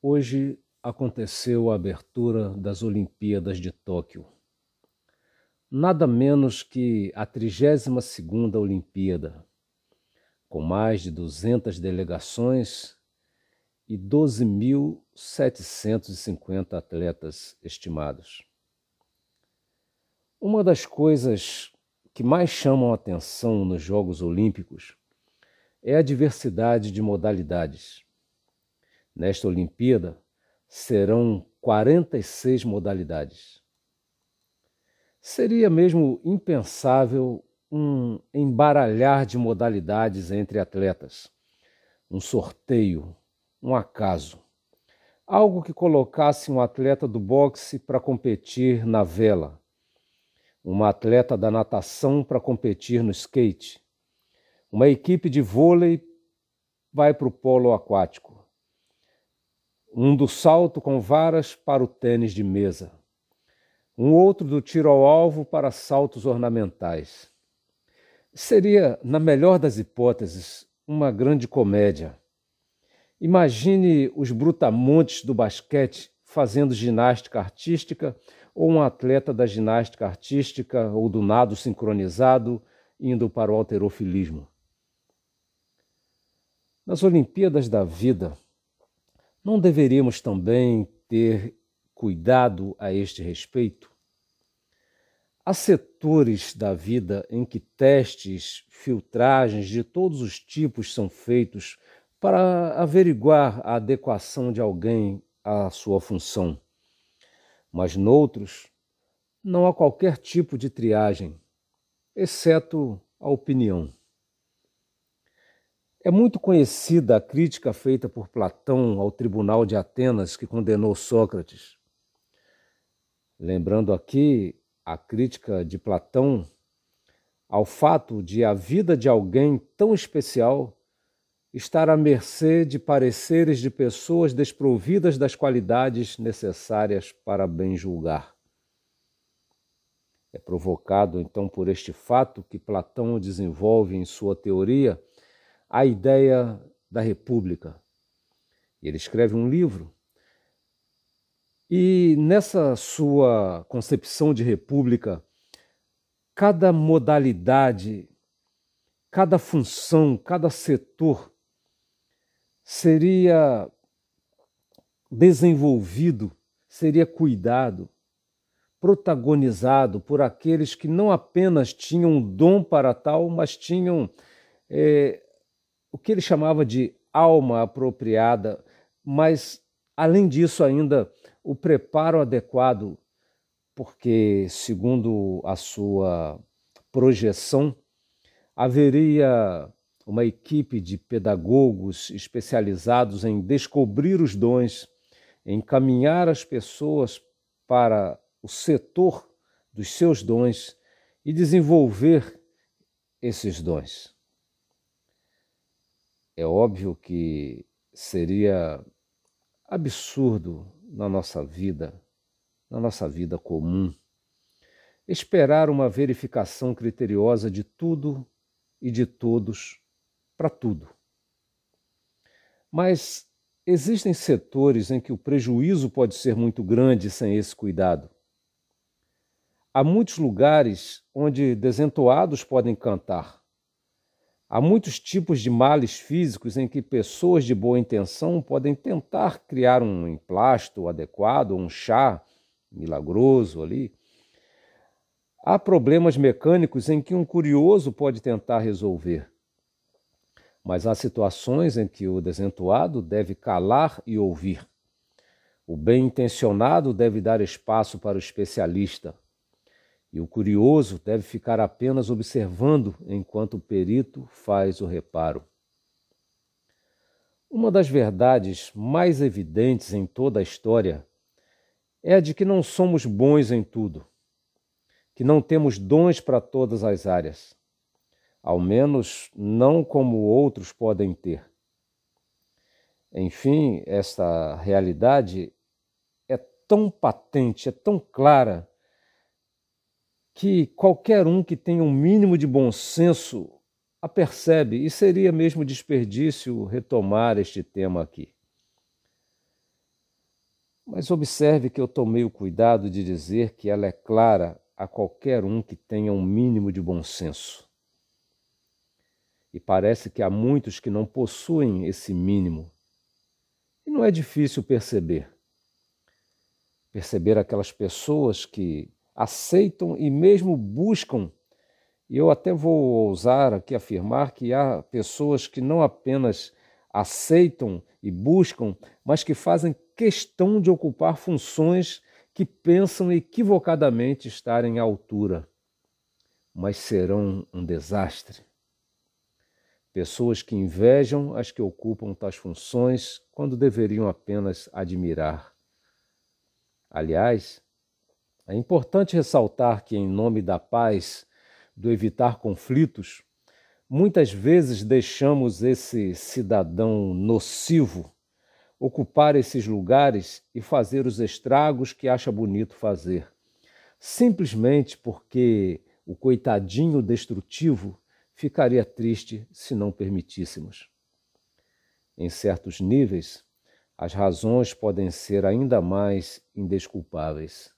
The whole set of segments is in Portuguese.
Hoje aconteceu a abertura das Olimpíadas de Tóquio. Nada menos que a 32ª Olimpíada, com mais de 200 delegações e 12.750 atletas estimados. Uma das coisas que mais chamam a atenção nos Jogos Olímpicos é a diversidade de modalidades. Nesta Olimpíada, serão 46 modalidades. Seria mesmo impensável um embaralhar de modalidades entre atletas, um sorteio, um acaso, algo que colocasse um atleta do boxe para competir na vela, uma atleta da natação para competir no skate, uma equipe de vôlei vai para o polo aquático, um do salto com varas para o tênis de mesa, um outro do tiro ao alvo para saltos ornamentais. Seria, na melhor das hipóteses, uma grande comédia. Imagine os brutamontes do basquete fazendo ginástica artística ou um atleta da ginástica artística ou do nado sincronizado indo para o halterofilismo. Nas Olimpíadas da vida, não deveríamos também ter cuidado a este respeito? Há setores da vida em que testes, filtragens de todos os tipos são feitos para averiguar a adequação de alguém à sua função. Mas noutros, não há qualquer tipo de triagem, exceto a opinião. É muito conhecida a crítica feita por Platão ao tribunal de Atenas que condenou Sócrates. Lembrando aqui a crítica de Platão ao fato de a vida de alguém tão especial estar à mercê de pareceres de pessoas desprovidas das qualidades necessárias para bem julgar. É provocado, então, por este fato que Platão desenvolve em sua teoria a ideia da República. Ele escreve um livro e, nessa sua concepção de República, cada modalidade, cada função, cada setor seria desenvolvido, seria cuidado, protagonizado por aqueles que não apenas tinham um dom para tal, mas tinham o que ele chamava de alma apropriada, mas, além disso ainda, o preparo adequado, porque, segundo a sua projeção, haveria uma equipe de pedagogos especializados em descobrir os dons, em encaminhar as pessoas para o setor dos seus dons e desenvolver esses dons. É óbvio que seria absurdo na nossa vida comum, esperar uma verificação criteriosa de tudo e de todos para tudo. Mas existem setores em que o prejuízo pode ser muito grande sem esse cuidado. Há muitos lugares onde desentoados podem cantar. Há muitos tipos de males físicos em que pessoas de boa intenção podem tentar criar um emplasto adequado, um chá milagroso ali. Há problemas mecânicos em que um curioso pode tentar resolver. Mas há situações em que o desentoado deve calar e ouvir. O bem-intencionado deve dar espaço para o especialista. E o curioso deve ficar apenas observando enquanto o perito faz o reparo. Uma das verdades mais evidentes em toda a história é a de que não somos bons em tudo, que não temos dons para todas as áreas, ao menos não como outros podem ter. Enfim, esta realidade é tão patente, é tão clara, que qualquer um que tenha um mínimo de bom senso a percebe, e seria mesmo desperdício retomar este tema aqui. Mas observe que eu tomei o cuidado de dizer que ela é clara a qualquer um que tenha um mínimo de bom senso. E parece que há muitos que não possuem esse mínimo. E não é difícil perceber. Perceber aquelas pessoas que aceitam e mesmo buscam. E eu até vou ousar aqui afirmar que há pessoas que não apenas aceitam e buscam, mas que fazem questão de ocupar funções que pensam equivocadamente estarem à altura, mas serão um desastre. Pessoas que invejam as que ocupam tais funções quando deveriam apenas admirar. Aliás, é importante ressaltar que, em nome da paz, do evitar conflitos, muitas vezes deixamos esse cidadão nocivo ocupar esses lugares e fazer os estragos que acha bonito fazer, simplesmente porque o coitadinho destrutivo ficaria triste se não permitíssemos. Em certos níveis, as razões podem ser ainda mais indesculpáveis.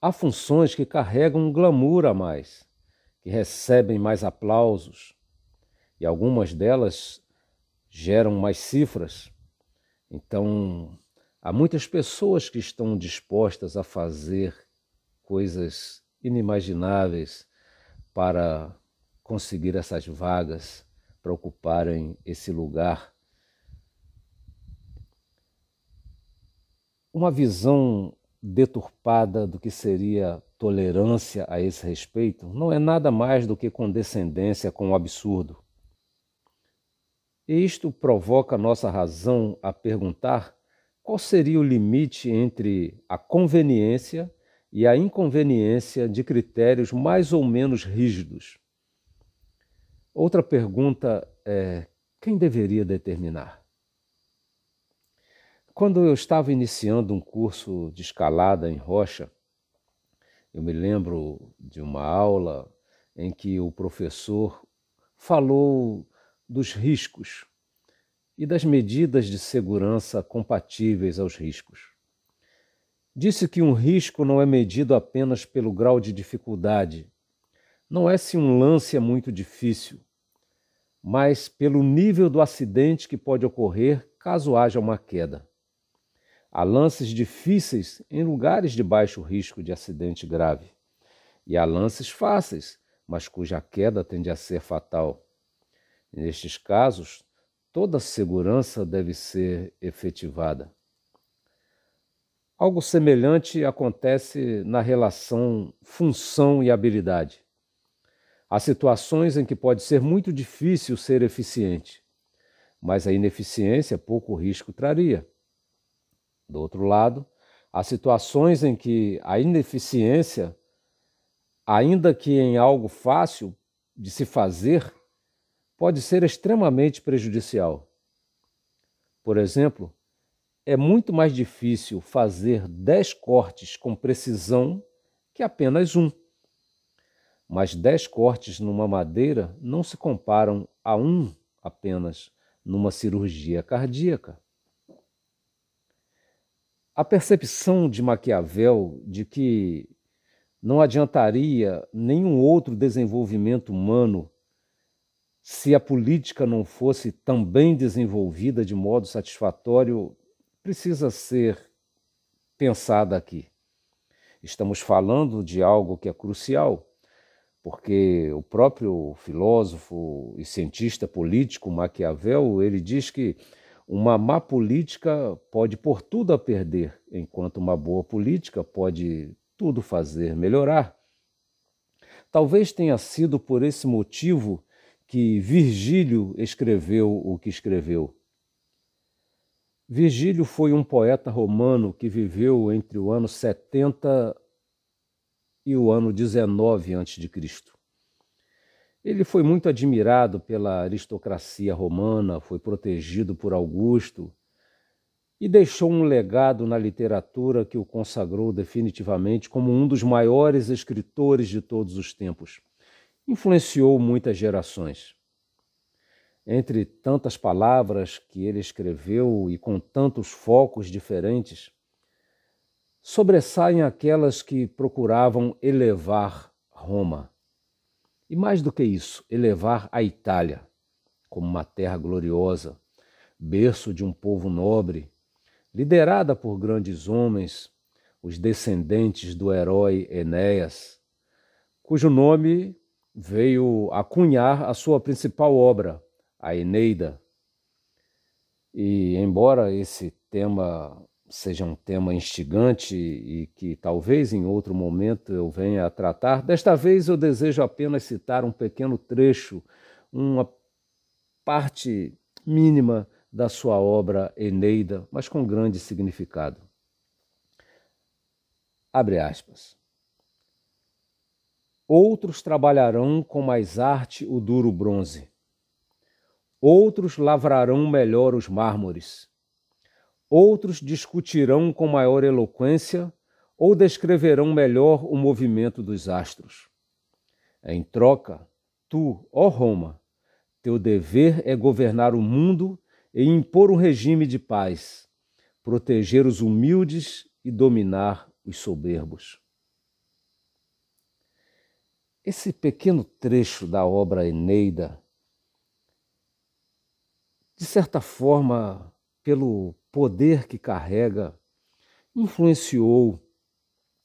Há funções que carregam um glamour a mais, que recebem mais aplausos, e algumas delas geram mais cifras. Então, há muitas pessoas que estão dispostas a fazer coisas inimagináveis para conseguir essas vagas, para ocuparem esse lugar. Uma visão deturpada do que seria tolerância a esse respeito não é nada mais do que condescendência com o absurdo. E isto provoca nossa razão a perguntar qual seria o limite entre a conveniência e a inconveniência de critérios mais ou menos rígidos. Outra pergunta é: quem deveria determinar? Quando eu estava iniciando um curso de escalada em rocha, eu me lembro de uma aula em que o professor falou dos riscos e das medidas de segurança compatíveis aos riscos. Disse que um risco não é medido apenas pelo grau de dificuldade, não é se um lance é muito difícil, mas pelo nível do acidente que pode ocorrer caso haja uma queda. Há lances difíceis em lugares de baixo risco de acidente grave, e há lances fáceis, mas cuja queda tende a ser fatal. Nestes casos, toda segurança deve ser efetivada. Algo semelhante acontece na relação função e habilidade. Há situações em que pode ser muito difícil ser eficiente, mas a ineficiência pouco risco traria. Do outro lado, há situações em que a ineficiência, ainda que em algo fácil de se fazer, pode ser extremamente prejudicial. Por exemplo, é muito mais difícil fazer 10 cortes com precisão que apenas um. Mas 10 cortes numa madeira não se comparam a um apenas numa cirurgia cardíaca. A percepção de Maquiavel de que não adiantaria nenhum outro desenvolvimento humano se a política não fosse também desenvolvida de modo satisfatório, precisa ser pensada aqui. Estamos falando de algo que é crucial, porque o próprio filósofo e cientista político Maquiavel, ele diz que uma má política pode pôr tudo a perder, enquanto uma boa política pode tudo fazer melhorar. Talvez tenha sido por esse motivo que Virgílio escreveu o que escreveu. Virgílio foi um poeta romano que viveu entre o ano 70 e o ano 19 a.C. Ele foi muito admirado pela aristocracia romana, foi protegido por Augusto e deixou um legado na literatura que o consagrou definitivamente como um dos maiores escritores de todos os tempos. Influenciou muitas gerações. Entre tantas palavras que ele escreveu e com tantos focos diferentes, sobressaem aquelas que procuravam elevar Roma. E mais do que isso, elevar a Itália como uma terra gloriosa, berço de um povo nobre, liderada por grandes homens, os descendentes do herói Enéas, cujo nome veio acunhar a sua principal obra, a Eneida. E, embora esse tema seja um tema instigante e que talvez em outro momento eu venha a tratar, desta vez eu desejo apenas citar um pequeno trecho, uma parte mínima da sua obra Eneida, mas com grande significado. Abre aspas. Outros trabalharão com mais arte o duro bronze. Outros lavrarão melhor os mármores. Outros discutirão com maior eloquência ou descreverão melhor o movimento dos astros. Em troca, tu, ó Roma, teu dever é governar o mundo e impor um regime de paz, proteger os humildes e dominar os soberbos. Esse pequeno trecho da obra Eneida, de certa forma, pelo poder que carrega, influenciou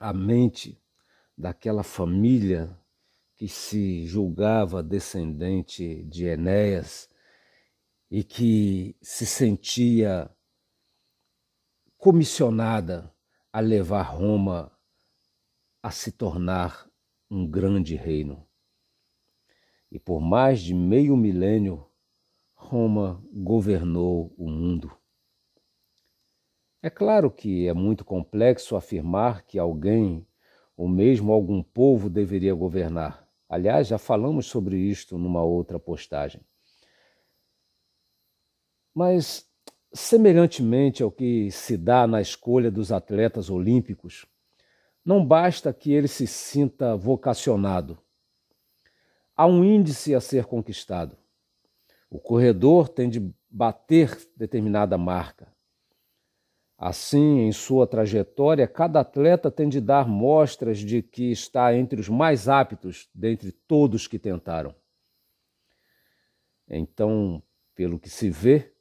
a mente daquela família que se julgava descendente de Enéas e que se sentia comissionada a levar Roma a se tornar um grande reino. E por mais de meio milênio, Roma governou o mundo. É claro que é muito complexo afirmar que alguém ou mesmo algum povo deveria governar. Aliás, já falamos sobre isto numa outra postagem. Mas, semelhantemente ao que se dá na escolha dos atletas olímpicos, não basta que ele se sinta vocacionado. Há um índice a ser conquistado. O corredor tem de bater determinada marca. Assim, em sua trajetória, cada atleta tem de dar mostras de que está entre os mais aptos dentre todos que tentaram. Então, pelo que se vê,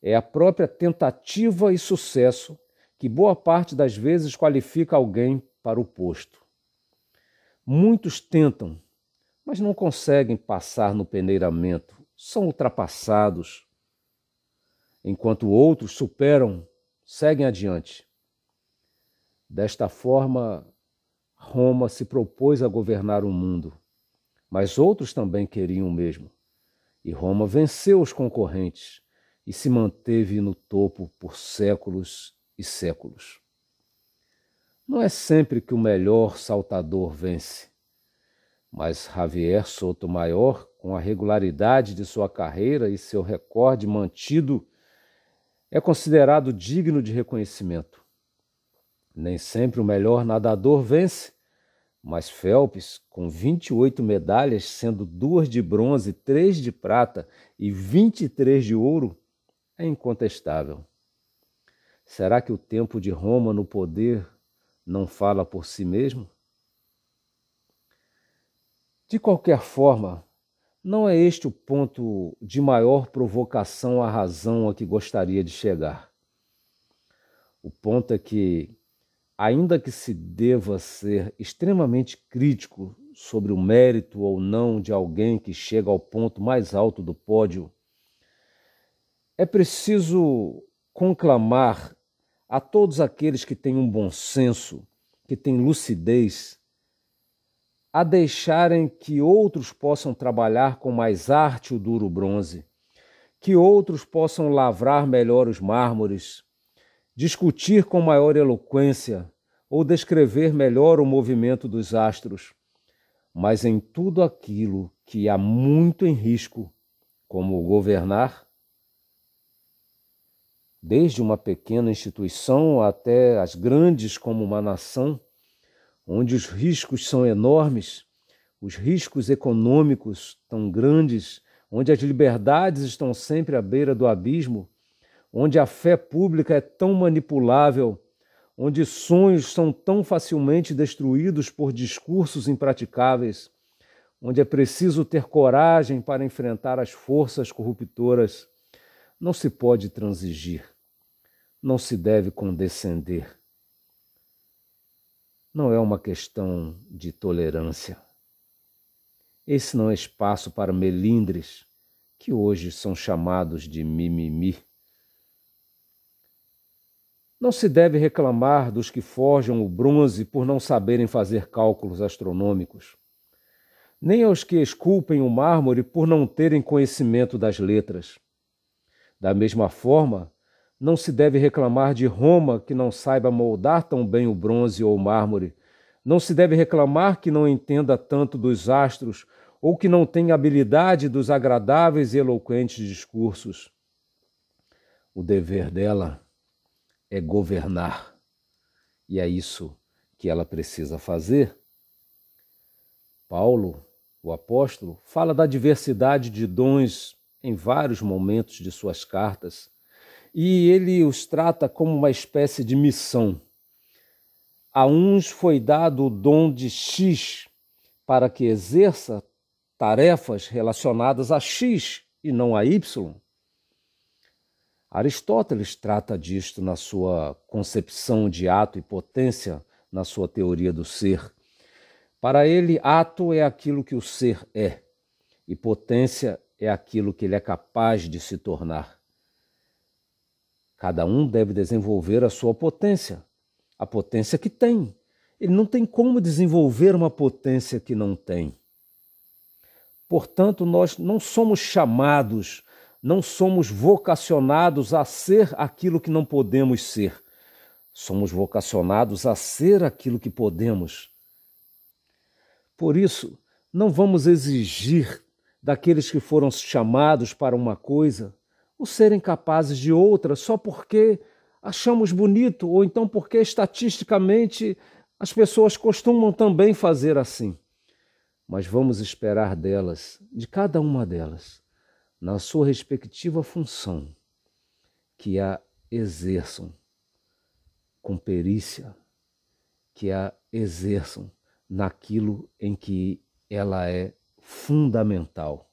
é a própria tentativa e sucesso que boa parte das vezes qualifica alguém para o posto. Muitos tentam, mas não conseguem passar no peneiramento. São ultrapassados, enquanto outros superam, seguem adiante. Desta forma, Roma se propôs a governar o mundo, mas outros também queriam o mesmo. E Roma venceu os concorrentes e se manteve no topo por séculos e séculos. Não é sempre que o melhor saltador vence, mas Javier Sotomayor, com a regularidade de sua carreira e seu recorde mantido, é considerado digno de reconhecimento. Nem sempre o melhor nadador vence, mas Phelps, com 28 medalhas, sendo 2 de bronze, 3 de prata e 23 de ouro, é incontestável. Será que o tempo de Roma no poder não fala por si mesmo? De qualquer forma, não é este o ponto de maior provocação à razão a que gostaria de chegar. O ponto é que, ainda que se deva ser extremamente crítico sobre o mérito ou não de alguém que chega ao ponto mais alto do pódio, é preciso conclamar a todos aqueles que têm um bom senso, que têm lucidez, a deixarem que outros possam trabalhar com mais arte o duro bronze, que outros possam lavrar melhor os mármores, discutir com maior eloquência ou descrever melhor o movimento dos astros, mas em tudo aquilo que há muito em risco, como governar, desde uma pequena instituição até as grandes como uma nação, onde os riscos são enormes, os riscos econômicos tão grandes, onde as liberdades estão sempre à beira do abismo, onde a fé pública é tão manipulável, onde sonhos são tão facilmente destruídos por discursos impraticáveis, onde é preciso ter coragem para enfrentar as forças corruptoras, não se pode transigir, não se deve condescender. Não é uma questão de tolerância. Esse não é espaço para melindres, que hoje são chamados de mimimi. Não se deve reclamar dos que forjam o bronze por não saberem fazer cálculos astronômicos, nem aos que esculpem o mármore por não terem conhecimento das letras. Da mesma forma, não se deve reclamar de Roma que não saiba moldar tão bem o bronze ou o mármore. Não se deve reclamar que não entenda tanto dos astros ou que não tenha habilidade dos agradáveis e eloquentes discursos. O dever dela é governar, e é isso que ela precisa fazer. Paulo, o apóstolo, fala da diversidade de dons em vários momentos de suas cartas, e ele os trata como uma espécie de missão. A uns foi dado o dom de X para que exerça tarefas relacionadas a X e não a Y. Aristóteles trata disto na sua concepção de ato e potência, na sua teoria do ser. Para ele, ato é aquilo que o ser é, e potência é aquilo que ele é capaz de se tornar. Cada um deve desenvolver a potência que tem. Ele não tem como desenvolver uma potência que não tem. Portanto, nós não somos chamados, não somos vocacionados a ser aquilo que não podemos ser. Somos vocacionados a ser aquilo que podemos. Por isso, não vamos exigir daqueles que foram chamados para uma coisa o serem capazes de outra só porque achamos bonito ou então porque estatisticamente as pessoas costumam também fazer assim. Mas vamos esperar delas, de cada uma delas, na sua respectiva função, que a exerçam com perícia, que a exerçam naquilo em que ela é fundamental.